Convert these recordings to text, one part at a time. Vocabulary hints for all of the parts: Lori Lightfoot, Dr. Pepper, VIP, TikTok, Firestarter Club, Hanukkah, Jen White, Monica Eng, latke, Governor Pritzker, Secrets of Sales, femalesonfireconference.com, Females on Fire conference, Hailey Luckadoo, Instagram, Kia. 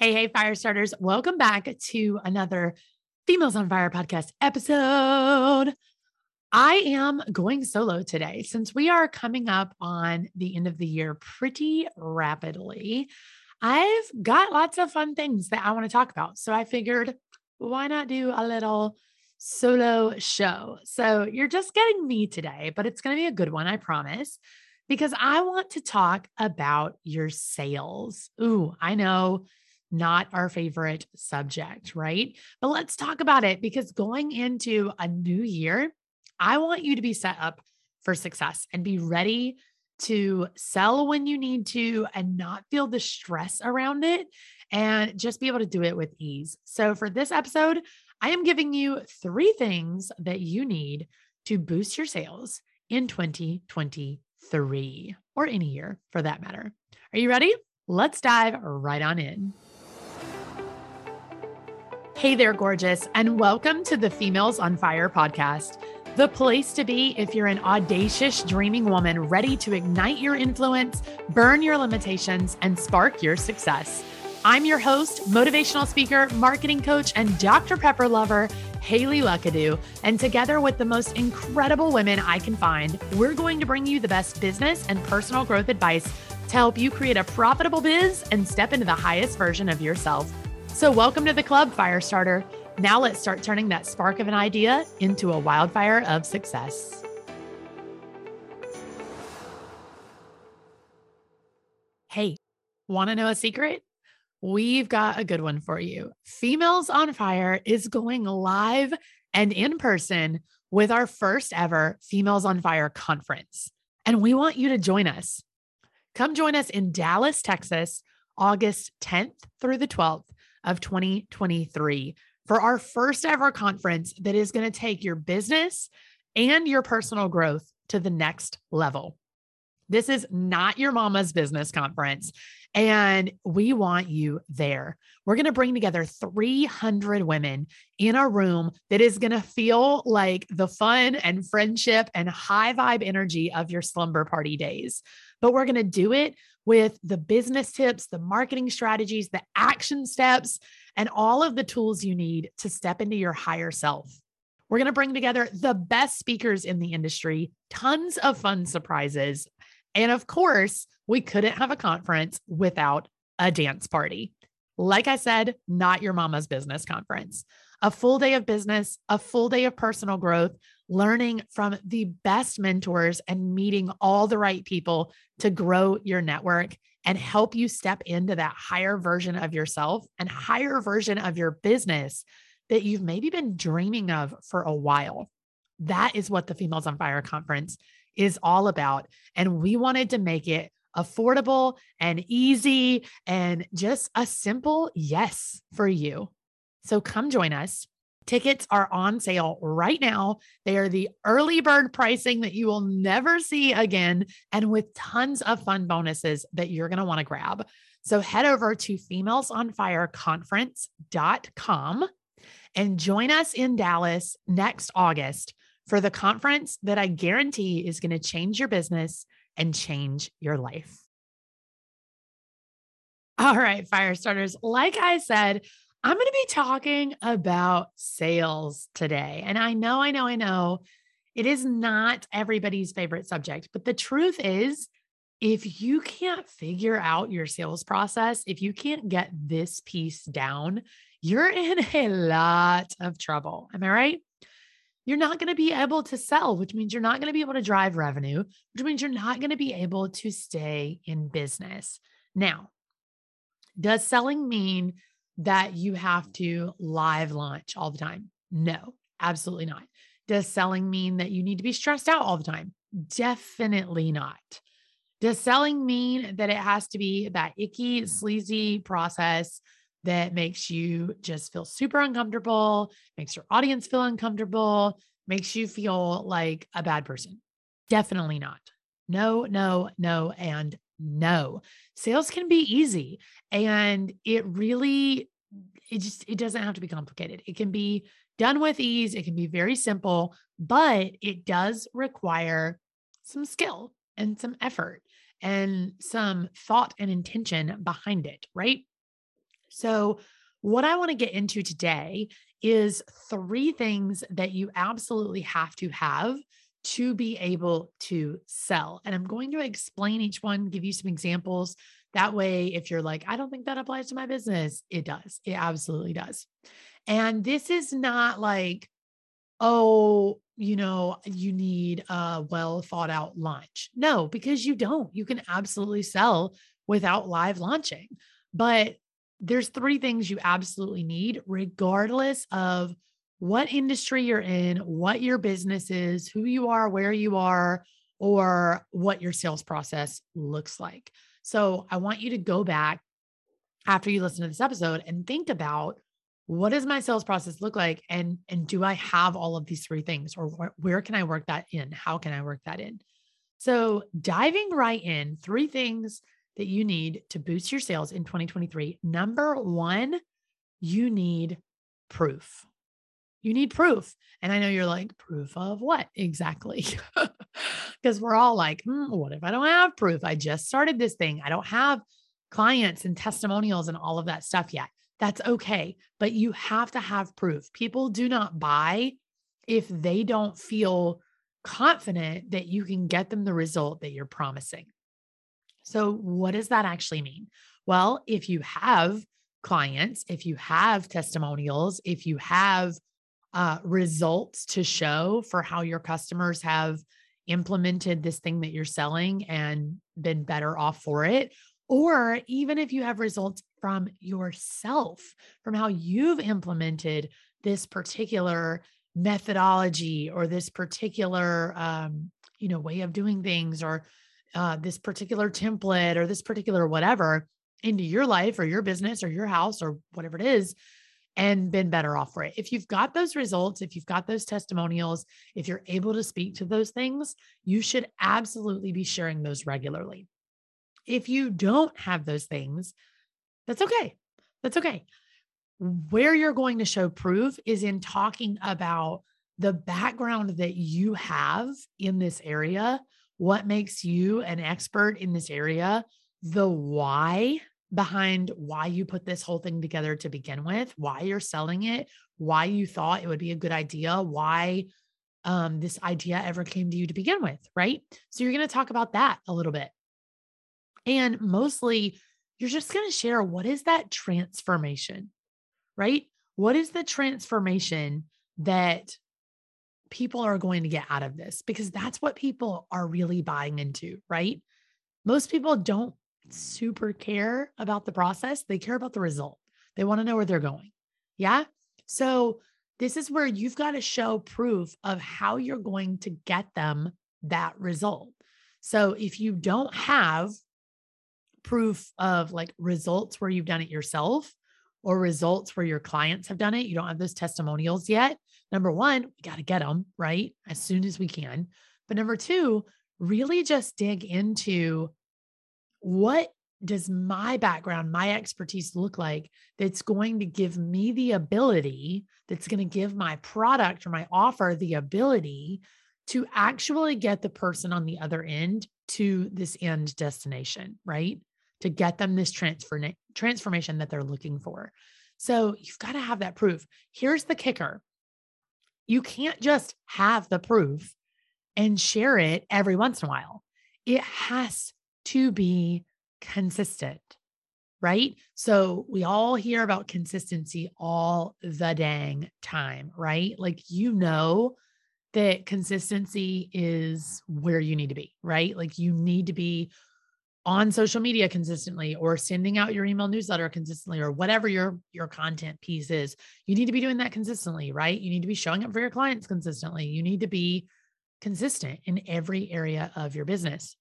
Hey, Firestarters. Welcome back to another Females on Fire podcast episode. I am going solo today since we are coming up on the end of the year pretty rapidly. I've got lots of fun things that I want to talk about. So I figured, why not do a little solo show? So you're just getting me today, but it's going to be a good one, I promise, because I want to talk about your sales. Ooh, I know. Not our favorite subject, right? But let's talk about it because going into a new year, I want you to be set up for success and be ready to sell when you need to and not feel the stress around it and just be able to do it with ease. So for this episode, I am giving you 3 things that you need to boost your sales in 2023 or any year for that matter. Are you ready? Let's dive right on in. Hey there, gorgeous, and welcome to the Females on Fire podcast, the place to be if you're an audacious, dreaming woman ready to ignite your influence, burn your limitations, and spark your success. I'm your host, motivational speaker, marketing coach, and Dr. Pepper lover, Hailey Luckadoo. And together with the most incredible women I can find, we're going to bring you the best business and personal growth advice to help you create a profitable biz and step into the highest version of yourself. So welcome to the club, Firestarter. Now let's start turning that spark of an idea into a wildfire of success. Hey, want to know a secret? We've got a good one for you. Females on Fire is going live and in person with our first ever Females on Fire conference. And we want you to join us. Come join us in Dallas, Texas, August 10th through the 12th. Of 2023 for our first ever conference that is going to take your business and your personal growth to the next level. This is not your mama's business conference, and we want you there. We're going to bring together 300 women in a room that is going to feel like the fun and friendship and high vibe energy of your slumber party days. But we're going to do it with the business tips, the marketing strategies, the action steps, and all of the tools you need to step into your higher self. We're going to bring together the best speakers in the industry, tons of fun surprises. And of course, we couldn't have a conference without a dance party. Like I said, not your mama's business conference. A full day of business, a full day of personal growth, learning from the best mentors and meeting all the right people to grow your network and help you step into that higher version of yourself and higher version of your business that you've maybe been dreaming of for a while. That is what the Females on Fire conference is all about. And we wanted to make it affordable and easy and just a simple yes for you. So come join us. Tickets are on sale right now. They are the early bird pricing that you will never see again, and with tons of fun bonuses that you're going to want to grab. So head over to femalesonfireconference.com and join us in Dallas next August for the conference that I guarantee is going to change your business and change your life. All right, Firestarters, like I said, I'm going to be talking about sales today. And I know it is not everybody's favorite subject, but the truth is, if you can't figure out your sales process, if you can't get this piece down, you're in a lot of trouble. Am I right? You're not going to be able to sell, which means you're not going to be able to drive revenue, which means you're not going to be able to stay in business. Now, does selling mean that you have to live launch all the time? No, absolutely not. Does selling mean that you need to be stressed out all the time? Definitely not. Does selling mean that it has to be that icky, sleazy process that makes you just feel super uncomfortable, makes your audience feel uncomfortable, makes you feel like a bad person? Definitely not. No, and no. Sales can be easy, and it doesn't have to be complicated. It can be done with ease. It can be very simple, but it does require some skill and some effort and some thought and intention behind it, right? So what I want to get into today is 3 things that you absolutely have to be able to sell. And I'm going to explain each one, give you some examples. That way, if you're like, I don't think that applies to my business, it does. It absolutely does. And this is not like, oh, you know, you need a well thought out launch. No, because you don't. You can absolutely sell without live launching. But there's 3 things you absolutely need, regardless of what industry you're in, what your business is, who you are, where you are, or what your sales process looks like. So I want you to go back after you listen to this episode and think about, what does my sales process look like? And do I have all of these 3 things, or where can I work that in? How can I work that in? So diving right in, 3 things that you need to boost your sales in 2023. Number 1, you need proof. You need proof. And I know you're like, proof of what exactly? Because we're all like, what if I don't have proof? I just started this thing. I don't have clients and testimonials and all of that stuff yet. That's okay. But you have to have proof. People do not buy if they don't feel confident that you can get them the result that you're promising. So what does that actually mean? Well, if you have clients, if you have testimonials, if you have results to show for how your customers have implemented this thing that you're selling and been better off for it, or even if you have results from yourself, from how you've implemented this particular methodology or this particular, way of doing things, or this particular template or this particular whatever into your life or your business or your house or whatever it is, and been better off for it. If you've got those results, if you've got those testimonials, if you're able to speak to those things, you should absolutely be sharing those regularly. If you don't have those things, that's okay. That's okay. Where you're going to show proof is in talking about the background that you have in this area. What makes you an expert in this area? The why behind why you put this whole thing together to begin with, why you're selling it, why you thought it would be a good idea, why this idea ever came to you to begin with, right? So you're going to talk about that a little bit. And mostly you're just going to share, what is that transformation, right? What is the transformation that people are going to get out of this? Because that's what people are really buying into, right? Most people don't super care about the process. They care about the result. They want to know where they're going. Yeah. So this is where you've got to show proof of how you're going to get them that result. So if you don't have proof of like results where you've done it yourself, or results where your clients have done it, you don't have those testimonials yet. Number 1, we got to get them right as soon as we can. But number 2, really just dig into, what does my background, my expertise look like that's going to give me the ability, that's going to give my product or my offer the ability to actually get the person on the other end to this end destination, right? To get them this transformation that they're looking for. So you've got to have that proof. Here's the kicker. You can't just have the proof and share it every once in a while. It has to be consistent, right? So we all hear about consistency all the dang time, right? Like, you know that consistency is where you need to be, right? Like, you need to be on social media consistently, or sending out your email newsletter consistently, or whatever your content piece is. You need to be doing that consistently, right? You need to be showing up for your clients consistently. You need to be consistent in every area of your business,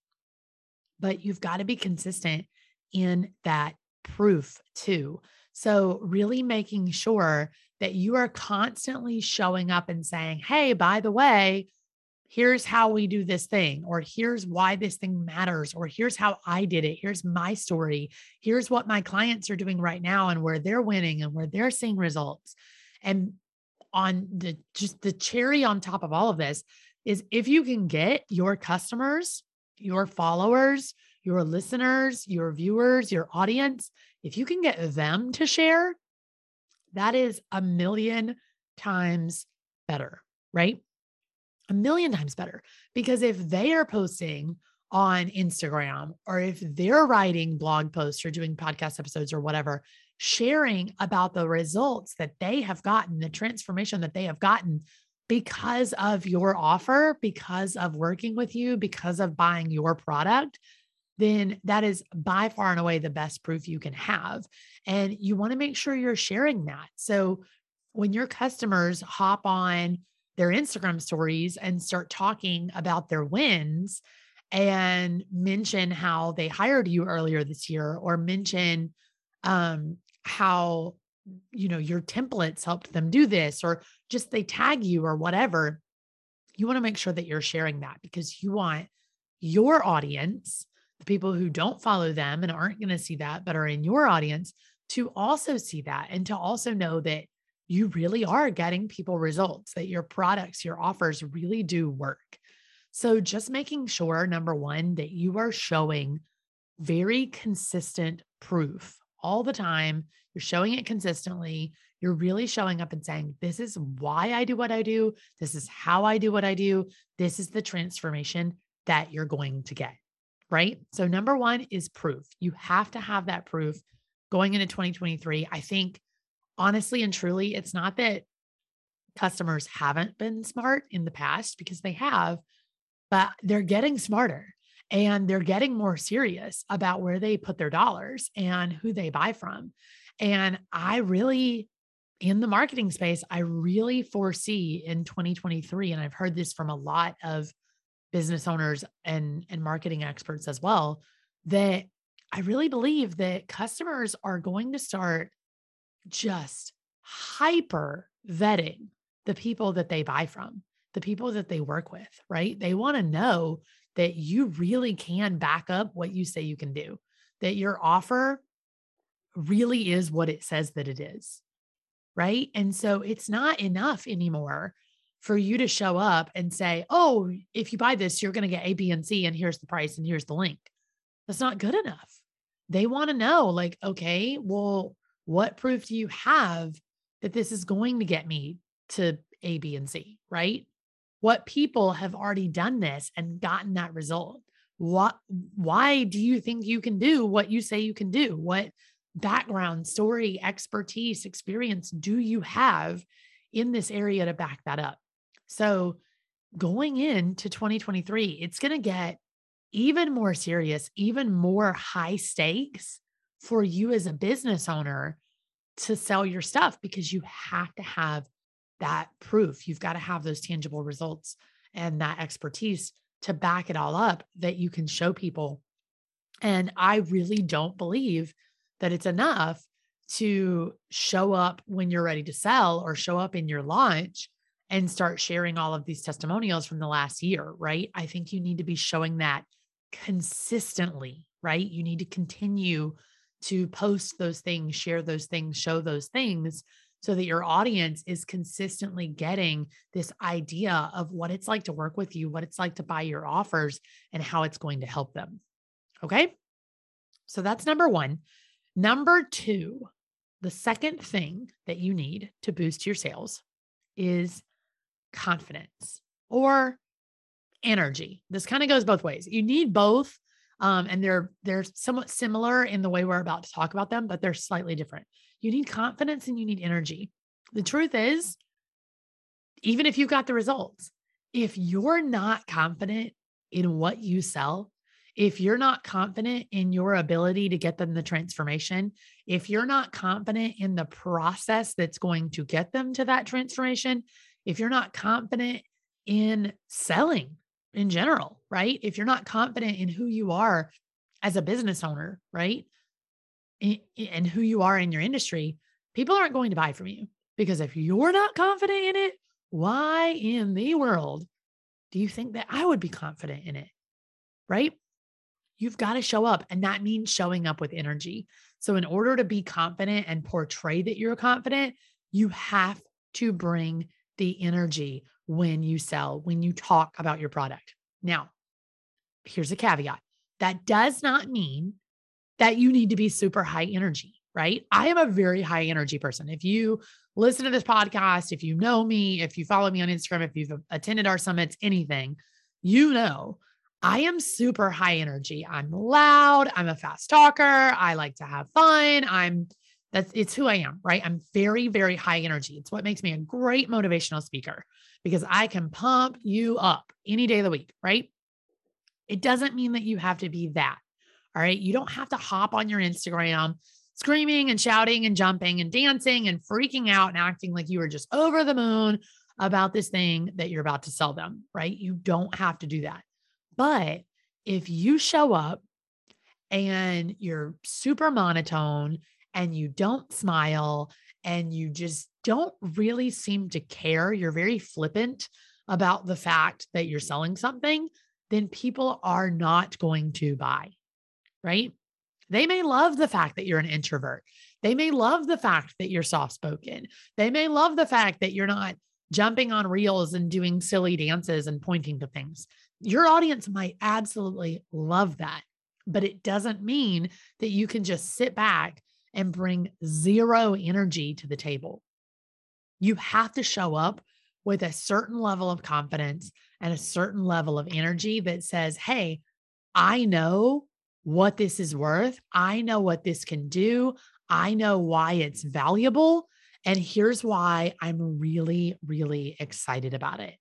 but you've got to be consistent in that proof too. So really making sure that you are constantly showing up and saying, hey, by the way, here's how we do this thing, or here's why this thing matters, or here's how I did it. Here's my story. Here's what my clients are doing right now and where they're winning and where they're seeing results. And on the cherry on top of all of this is, if you can get your customers, your followers, your listeners, your viewers, your audience, if you can get them to share, that is a million times better, right? A million times better, because if they are posting on Instagram, or if they're writing blog posts or doing podcast episodes or whatever, sharing about the results that they have gotten, the transformation that they have gotten because of your offer, because of working with you, because of buying your product, then that is by far and away the best proof you can have. And you want to make sure you're sharing that. So when your customers hop on their Instagram stories and start talking about their wins and mention how they hired you earlier this year, or mention how, you know, your templates helped them do this, or just they tag you or whatever, you want to make sure that you're sharing that, because you want your audience, the people who don't follow them and aren't going to see that, but are in your audience, to also see that and to also know that you really are getting people results, that your products, your offers really do work. So just making sure, number one, that you are showing very consistent proof all the time. You're showing it consistently. You're really showing up and saying, this is why I do what I do. This is how I do what I do. This is the transformation that you're going to get, right? So number one is proof. You have to have that proof going into 2023. I think honestly and truly, it's not that customers haven't been smart in the past, because they have, but they're getting smarter and they're getting more serious about where they put their dollars and who they buy from. And I really, in the marketing space, I really foresee in 2023, and I've heard this from a lot of business owners and marketing experts as well, that I really believe that customers are going to start just hyper vetting the people that they buy from, the people that they work with, right? They want to know that you really can back up what you say you can do, that your offer really is what it says that it is, right? And so it's not enough anymore for you to show up and say, oh, if you buy this, you're going to get A, B, and C, and here's the price, and here's the link. That's not good enough. They want to know, like, okay, well, what proof do you have that this is going to get me to A, B, and C, right? What people have already done this and gotten that result? Why do you think you can do what you say you can do? What background, story, expertise, experience do you have in this area to back that up? So going into 2023, it's going to get even more serious, even more high stakes for you as a business owner to sell your stuff, because you have to have that proof. You've got to have those tangible results and that expertise to back it all up that you can show people. And I really don't believe that it's enough to show up when you're ready to sell or show up in your launch and start sharing all of these testimonials from the last year, right? I think you need to be showing that consistently, right? You need to continue to post those things, share those things, show those things, so that your audience is consistently getting this idea of what it's like to work with you, what it's like to buy your offers, and how it's going to help them. Okay. So that's number one. Number two, the second thing that you need to boost your sales is confidence or energy. This kind of goes both ways. You need both. And they're somewhat similar in the way we're about to talk about them, but they're slightly different. You need confidence and you need energy. The truth is, even if you've got the results, if you're not confident in what you sell, if you're not confident in your ability to get them the transformation, if you're not confident in the process that's going to get them to that transformation, if you're not confident in selling in general, right? If you're not confident in who you are as a business owner, right? And who you are in your industry, people aren't going to buy from you, because if you're not confident in it, why in the world do you think that I would be confident in it, right? You've got to show up, and that means showing up with energy. So in order to be confident and portray that you're confident, you have to bring the energy when you sell, when you talk about your product. Now, here's a caveat. That does not mean that you need to be super high energy, right? I am a very high energy person. If you listen to this podcast, if you know me, if you follow me on Instagram, if you've attended our summits, anything, you know, I am super high energy. I'm loud. I'm a fast talker. I like to have fun. It's who I am, right? I'm very, very high energy. It's what makes me a great motivational speaker because I can pump you up any day of the week, right? It doesn't mean that you have to be that. All right. You don't have to hop on your Instagram screaming and shouting and jumping and dancing and freaking out and acting like you are just over the moon about this thing that you're about to sell them, right? You don't have to do that. But if you show up and you're super monotone and you don't smile and you just don't really seem to care, you're very flippant about the fact that you're selling something, then people are not going to buy, right? They may love the fact that you're an introvert. They may love the fact that you're soft-spoken. They may love the fact that you're not jumping on reels and doing silly dances and pointing to things. Your audience might absolutely love that, but it doesn't mean that you can just sit back and bring zero energy to the table. You have to show up with a certain level of confidence and a certain level of energy that says, hey, I know what this is worth. I know what this can do. I know why it's valuable. And here's why I'm really, really excited about it.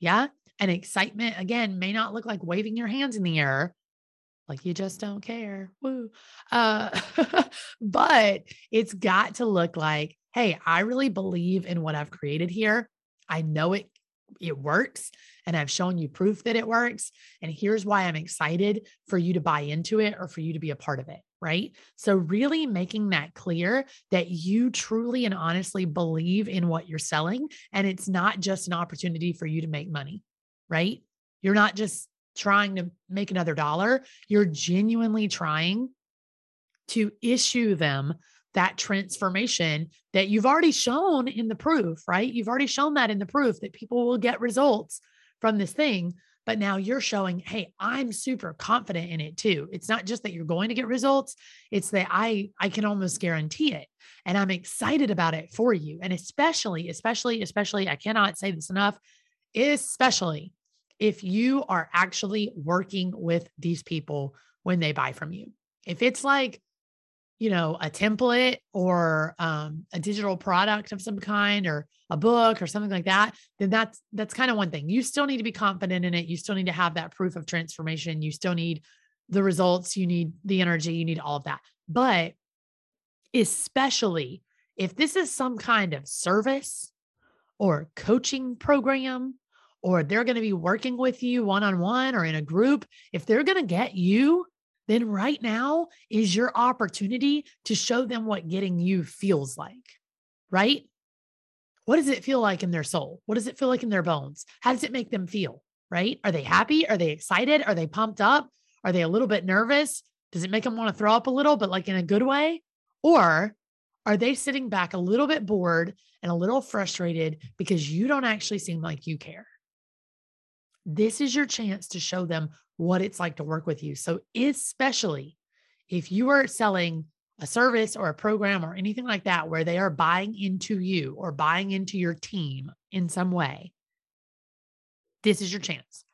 Yeah. And excitement, again, may not look like waving your hands in the air, like you just don't care. Woo. But it's got to look like, hey, I really believe in what I've created here. I know it works. And I've shown you proof that it works. And here's why I'm excited for you to buy into it or for you to be a part of it, right? So really making that clear that you truly and honestly believe in what you're selling. And it's not just an opportunity for you to make money, right? You're not just trying to make another dollar. You're genuinely trying to issue them that transformation that you've already shown in the proof, right? You've already shown that in the proof that people will get results from this thing, but now you're showing, hey, I'm super confident in it too. It's not just that you're going to get results. It's that I can almost guarantee it. And I'm excited about it for you. And especially, I cannot say this enough, especially if you are actually working with these people when they buy from you. If it's like, you know, a template or a digital product of some kind or a book or something like that, then that's kind of one thing. You still need to be confident in it. You still need to have that proof of transformation. You still need the results. You need the energy. You need all of that. But especially if this is some kind of service or coaching program, or they're going to be working with you one-on-one or in a group, if they're going to get you, then right now is your opportunity to show them what getting you feels like, right? What does it feel like in their soul? What does it feel like in their bones? How does it make them feel, right? Are they happy? Are they excited? Are they pumped up? Are they a little bit nervous? Does it make them want to throw up a little, but like in a good way? Or are they sitting back a little bit bored and a little frustrated because you don't actually seem like you care? This is your chance to show them what it's like to work with you. So especially if you are selling a service or a program or anything like that, where they are buying into you or buying into your team in some way, this is your chance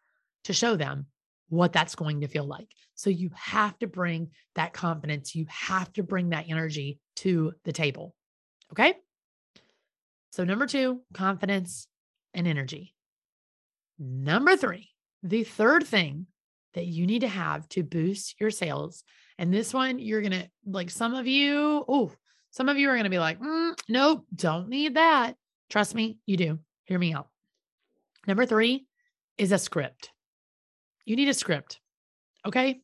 to show them what that's going to feel like. So you have to bring that confidence. You have to bring that energy to the table. Okay. So number 2, confidence and energy. Number 3, the third thing that you need to have to boost your sales. And this one, you're going to like, some of you are going to be like, nope, don't need that. Trust me, you do. Hear me out. Number 3 is a script. You need a script. Okay.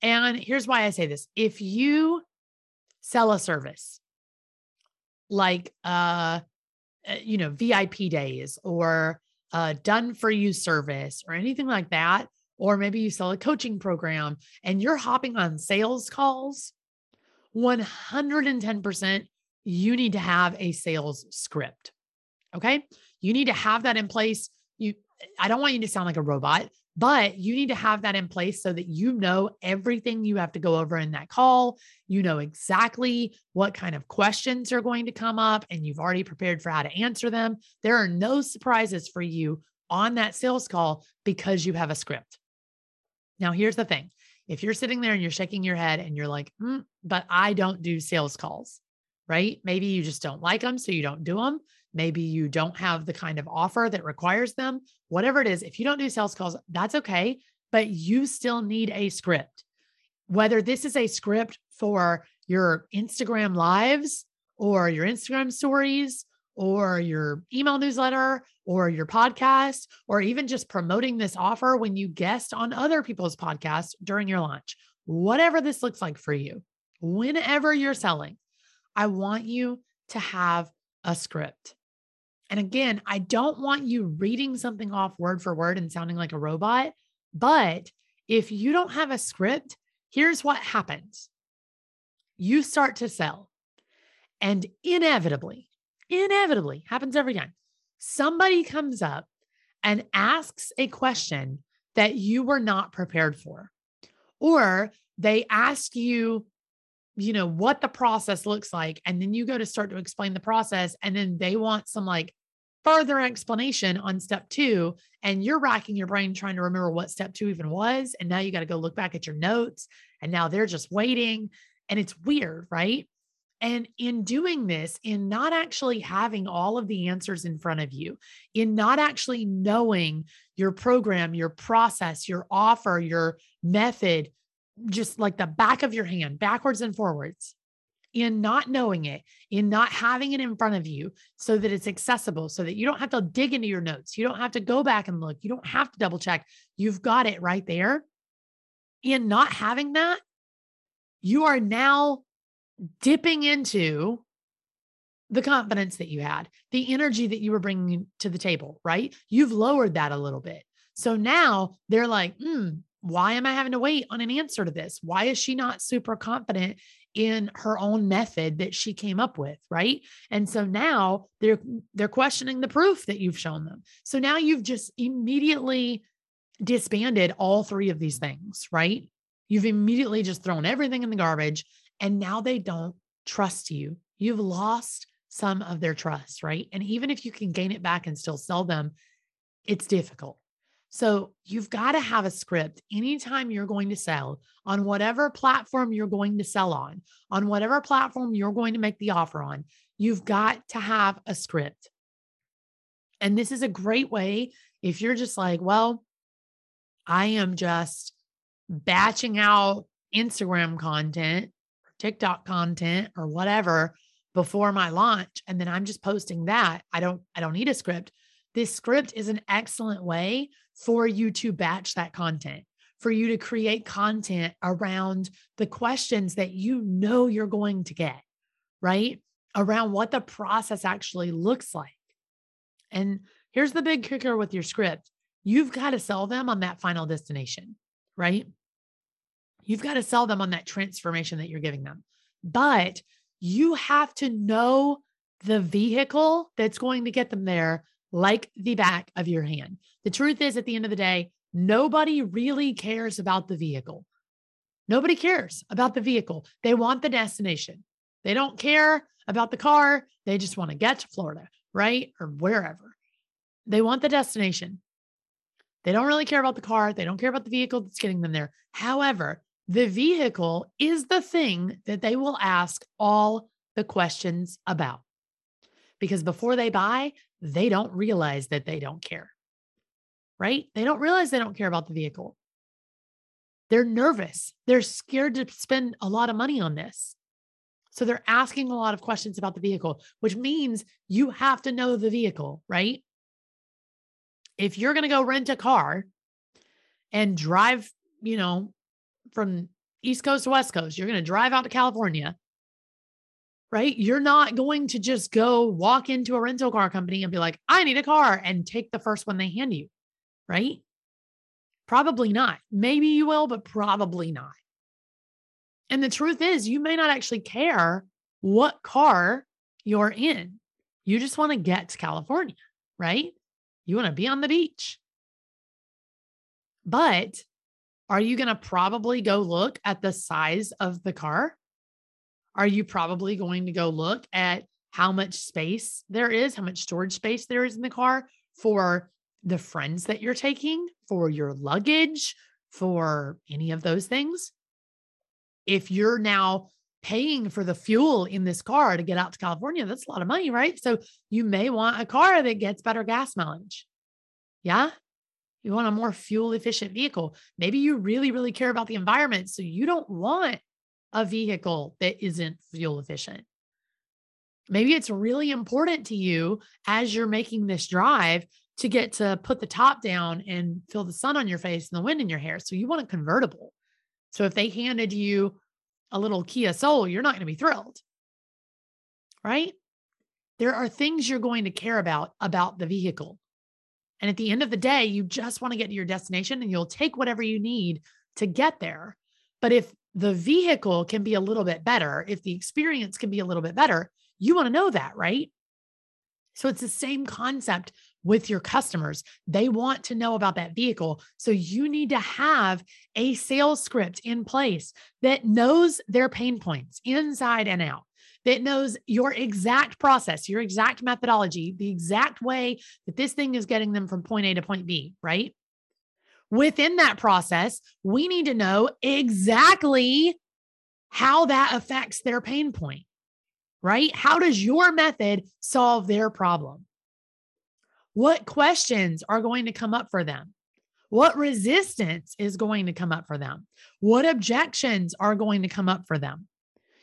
And here's why I say this. If you sell a service like, VIP days or done for you service or anything like that, or maybe you sell a coaching program and you're hopping on sales calls, 110%, you need to have a sales script. Okay. You need to have that in place. I don't want you to sound like a robot, But you need to have that in place so that you know everything you have to go over in that call. You know exactly what kind of questions are going to come up, and you've already prepared for how to answer them. There are no surprises for you on that sales call because you have a script. Now, here's the thing. If you're sitting there and you're shaking your head and you're like, but I don't do sales calls, right? Maybe you just don't like them, so you don't do them. Maybe you don't have the kind of offer that requires them. Whatever it is, if you don't do sales calls, that's okay, but you still need a script. Whether this is a script for your Instagram lives or your Instagram stories or your email newsletter or your podcast, or even just promoting this offer when you guest on other people's podcasts during your launch, whatever this looks like for you, whenever you're selling, I want you to have a script. And again, I don't want you reading something off word for word and sounding like a robot, but if you don't have a script, here's what happens. You start to sell, and inevitably happens every time, somebody comes up and asks a question that you were not prepared for, or they ask you, you know, what the process looks like. And then you go to start to explain the process, and then they want some like further explanation on step two. And you're racking your brain trying to remember what step two even was. And now you got to go look back at your notes, and now they're just waiting, and it's weird, right? And in doing this, in not actually having all of the answers in front of you, in not actually knowing your program, your process, your offer, your method, just like the back of your hand, backwards and forwards, in not knowing it, in not having it in front of you so that it's accessible, so that you don't have to dig into your notes. You don't have to go back and look. You don't have to double check. You've got it right there. In not having that, you are now dipping into the confidence that you had, the energy that you were bringing to the table, right? You've lowered that a little bit. So now they're like, why am I having to wait on an answer to this? Why is she not super confident in her own method that she came up with, right? And so now they're questioning the proof that you've shown them. So now you've just immediately disbanded all three of these things, right? You've immediately just thrown everything in the garbage, and now they don't trust you. You've lost some of their trust, right? And even if you can gain it back and still sell them, it's difficult. So you've got to have a script anytime you're going to sell, on whatever platform you're going to sell on whatever platform you're going to make the offer on. You've got to have a script. And this is a great way if you're just like, well, I am just batching out Instagram content, TikTok content or whatever before my launch, and then I'm just posting that. I don't need a script. This script is an excellent way for you to batch that content, for you to create content around the questions that you know you're going to get, right? Around what the process actually looks like. And here's the big kicker with your script. You've got to sell them on that final destination, right? You've got to sell them on that transformation that you're giving them, but you have to know the vehicle that's going to get them there like the back of your hand. The truth is, at the end of the day, nobody really cares about the vehicle. Nobody cares about the vehicle. They want the destination. They don't care about the car. They just want to get to Florida, right? Or wherever. They want the destination. They don't really care about the car. They don't care about the vehicle that's getting them there. However, the vehicle is the thing that they will ask all the questions about, because before they buy, they don't realize that they don't care, right? They don't realize they don't care about the vehicle. They're nervous. They're scared to spend a lot of money on this. So they're asking a lot of questions about the vehicle, which means you have to know the vehicle, right? If you're going to go rent a car and drive, you know, from East Coast to West Coast, you're going to drive out to California, right? You're not going to just go walk into a rental car company and be like, I need a car, and take the first one they hand you, right? Probably not. Maybe you will, but probably not. And the truth is, you may not actually care what car you're in. You just want to get to California, right? You want to be on the beach. But are you going to probably go look at the size of the car? Are you probably going to go look at how much space there is, how much storage space there is in the car for the friends that you're taking, for your luggage, for any of those things? If you're now paying for the fuel in this car to get out to California, that's a lot of money, right? So you may want a car that gets better gas mileage. Yeah. You want a more fuel efficient vehicle. Maybe you really, really care about the environment. So you don't want a vehicle that isn't fuel efficient. Maybe it's really important to you as you're making this drive to get to put the top down and feel the sun on your face and the wind in your hair. So you want a convertible. So if they handed you a little Kia Soul, you're not going to be thrilled, right? There are things you're going to care about the vehicle. And at the end of the day, you just want to get to your destination and you'll take whatever you need to get there. But if the vehicle can be a little bit better, if the experience can be a little bit better, you want to know that, right? So it's the same concept with your customers. They want to know about that vehicle. So you need to have a sales script in place that knows their pain points inside and out, that knows your exact process, your exact methodology, the exact way that this thing is getting them from point A to point B, right? Within that process, we need to know exactly how that affects their pain point, right? How does your method solve their problem? What questions are going to come up for them? What resistance is going to come up for them? What objections are going to come up for them?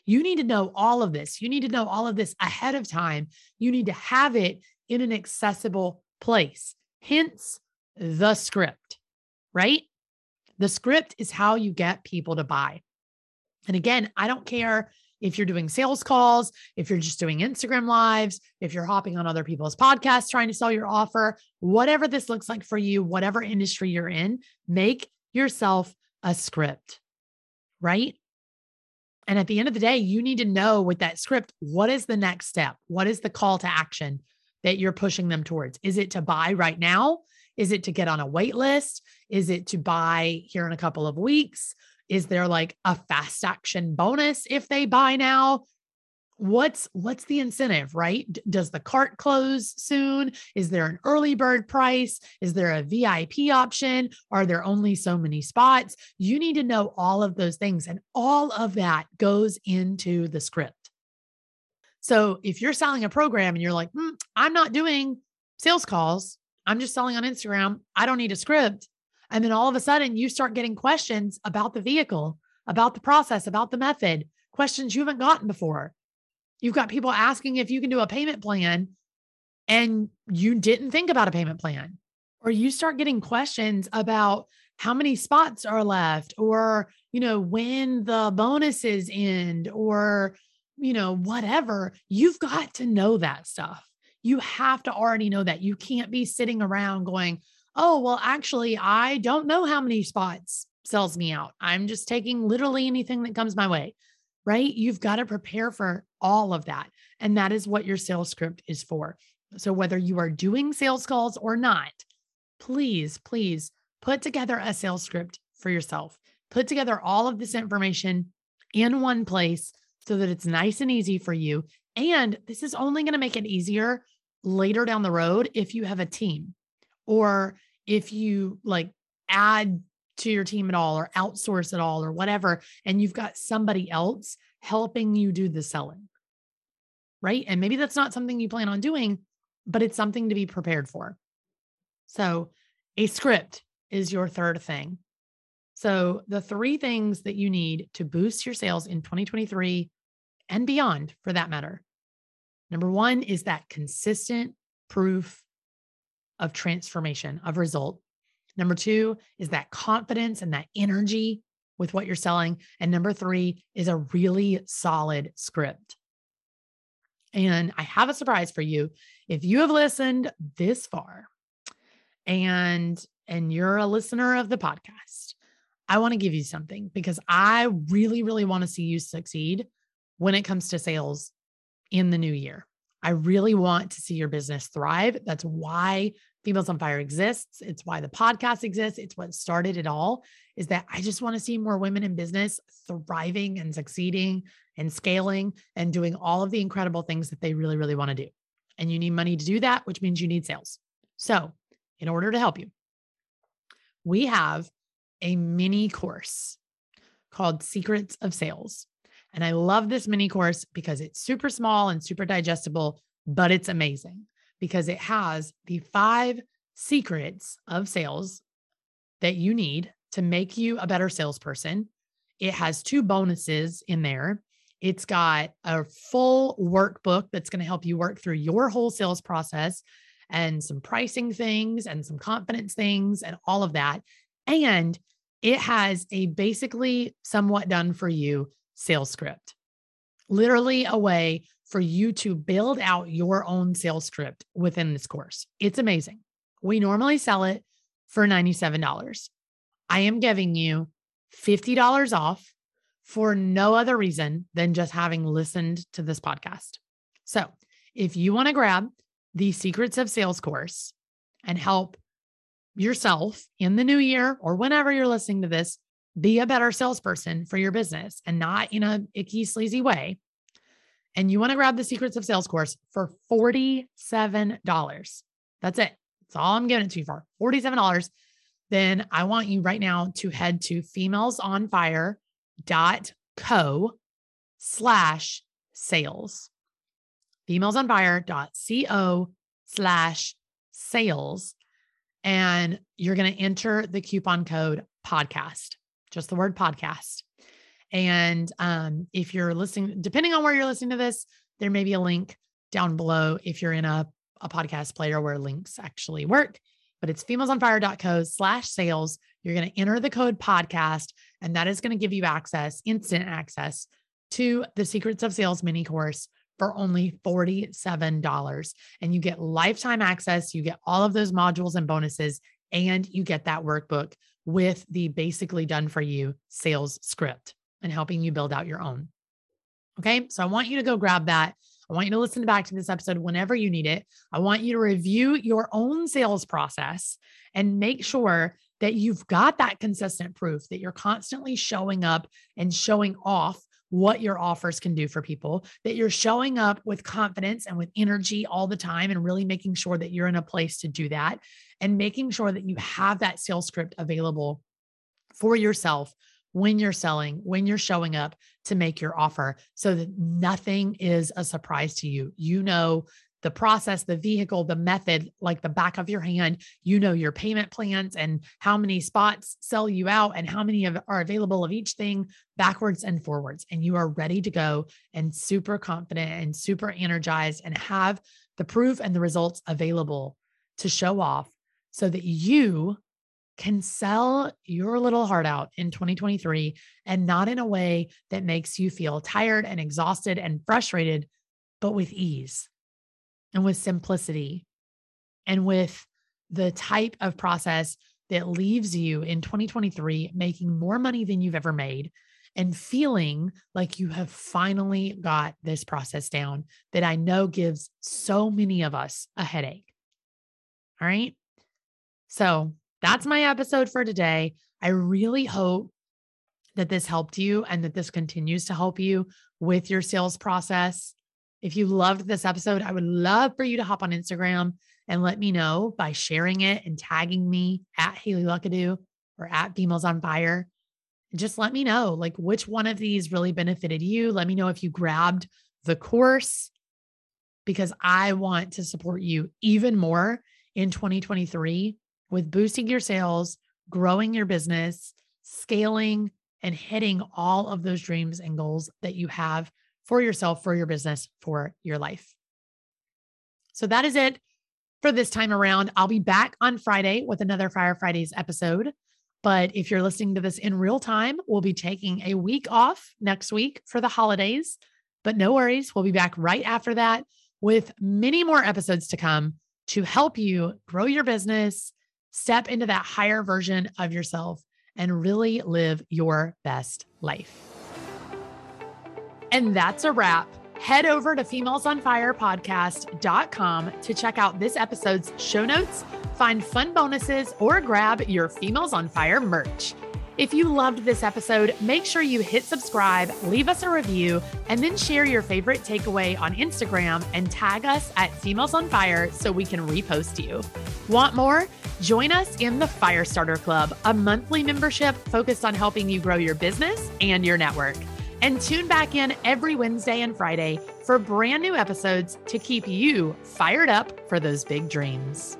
You need to know all of this. You need to know all of this ahead of time. You need to have it in an accessible place. Hence the script, right? The script is how you get people to buy. And again, I don't care if you're doing sales calls, if you're just doing Instagram lives, if you're hopping on other people's podcasts, trying to sell your offer, whatever this looks like for you, whatever industry you're in, make yourself a script, right? And at the end of the day, you need to know with that script, what is the next step? What is the call to action that you're pushing them towards? Is it to buy right now? Is it to get on a wait list? Is it to buy here in a couple of weeks? Is there like a fast action bonus if they buy now? What's the incentive, right? Does the cart close soon? Is there an early bird price? Is there a VIP option? Are there only so many spots? You need to know all of those things. And all of that goes into the script. So if you're selling a program and you're like, I'm not doing sales calls, I'm just selling on Instagram, I don't need a script. And then all of a sudden you start getting questions about the vehicle, about the process, about the method, questions you haven't gotten before. You've got people asking if you can do a payment plan and you didn't think about a payment plan, or you start getting questions about how many spots are left, or, when the bonuses end, or, whatever. You've got to know that stuff. You have to already know that. You can't be sitting around going, oh, well, actually, I don't know how many spots sells me out. I'm just taking literally anything that comes my way, right? You've got to prepare for all of that. And that is what your sales script is for. So whether you are doing sales calls or not, please put together a sales script for yourself. Put together all of this information in one place so that it's nice and easy for you. And this is only going to make it easier later down the road if you have a team, or if you add to your team at all, or outsource at all, or whatever, and you've got somebody else helping you do the selling, right? And maybe that's not something you plan on doing, but it's something to be prepared for. So a script is your third thing. So the three things that you need to boost your sales in 2023 and beyond, for that matter. Number one is that consistent proof of transformation, of result. Number two is that confidence and that energy with what you're selling. And number three is a really solid script. And I have a surprise for you. If you have listened this far and you're a listener of the podcast, I want to give you something, because I really, really want to see you succeed when it comes to sales in the new year. I really want to see your business thrive. That's why Females on Fire exists. It's why the podcast exists. It's what started it all, is that I just want to see more women in business thriving and succeeding and scaling and doing all of the incredible things that they really, really want to do. And you need money to do that, which means you need sales. So in order to help you, we have a mini course called Secrets of Sales. And I love this mini course because it's super small and super digestible, but it's amazing because it has the 5 secrets of sales that you need to make you a better salesperson. It has 2 bonuses in there. It's got a full workbook that's going to help you work through your whole sales process and some pricing things and some confidence things and all of that. And it has a basically somewhat done for you sales script, literally a way for you to build out your own sales script within this course. It's amazing. We normally sell it for $97. I am giving you $50 off for no other reason than just having listened to this podcast. So if you want to grab the Secrets of Sales course and help yourself in the new year or whenever you're listening to this, be a better salesperson for your business and not in a icky, sleazy way. And you want to grab the Secrets of Sales course for $47. That's it. That's all I'm giving it to you for, $47. Then I want you right now to head to femalesonfire.co/sales. femalesonfire.co/sales. And you're going to enter the coupon code podcast, just the word podcast. And if you're listening, depending on where you're listening to this, there may be a link down below if you're in a podcast player where links actually work, but it's femalesonfire.co/sales. You're going to enter the code podcast, and that is going to give you access, instant access to the Secrets of Sales mini course for only $47. And you get lifetime access. You get all of those modules and bonuses, and you get that workbook with the basically done for you sales script and helping you build out your own. Okay. So I want you to go grab that. I want you to listen back to this episode whenever you need it. I want you to review your own sales process and make sure that you've got that consistent proof that you're constantly showing up and showing off what your offers can do for people, that you're showing up with confidence and with energy all the time and really making sure that you're in a place to do that and making sure that you have that sales script available for yourself when you're selling, when you're showing up to make your offer so that nothing is a surprise to you. You know the process, the vehicle, the method, like the back of your hand. You know your payment plans and how many spots sell you out and how many are available of each thing backwards and forwards. And you are ready to go and super confident and super energized and have the proof and the results available to show off so that you can sell your little heart out in 2023 and not in a way that makes you feel tired and exhausted and frustrated, but with ease. And with simplicity and with the type of process that leaves you in 2023 making more money than you've ever made and feeling like you have finally got this process down that I know gives so many of us a headache. All right. So that's my episode for today. I really hope that this helped you and that this continues to help you with your sales process. If you loved this episode, I would love for you to hop on Instagram and let me know by sharing it and tagging me at Hailey Luckadoo or at Females on Fire. Just let me know like which one of these really benefited you. Let me know if you grabbed the course because I want to support you even more in 2023 with boosting your sales, growing your business, scaling, and hitting all of those dreams and goals that you have for yourself, for your business, for your life. So that is it for this time around. I'll be back on Friday with another Fire Fridays episode. But if you're listening to this in real time, we'll be taking a week off next week for the holidays, but no worries. We'll be back right after that with many more episodes to come to help you grow your business, step into that higher version of yourself, and really live your best life. And that's a wrap. Head over to femalesonfirepodcast.com to check out this episode's show notes, find fun bonuses, or grab your Females on Fire merch. If you loved this episode, make sure you hit subscribe, leave us a review, and then share your favorite takeaway on Instagram and tag us at Females on Fire so we can repost you. Want more? Join us in the Firestarter Club, a monthly membership focused on helping you grow your business and your network. And tune back in every Wednesday and Friday for brand new episodes to keep you fired up for those big dreams.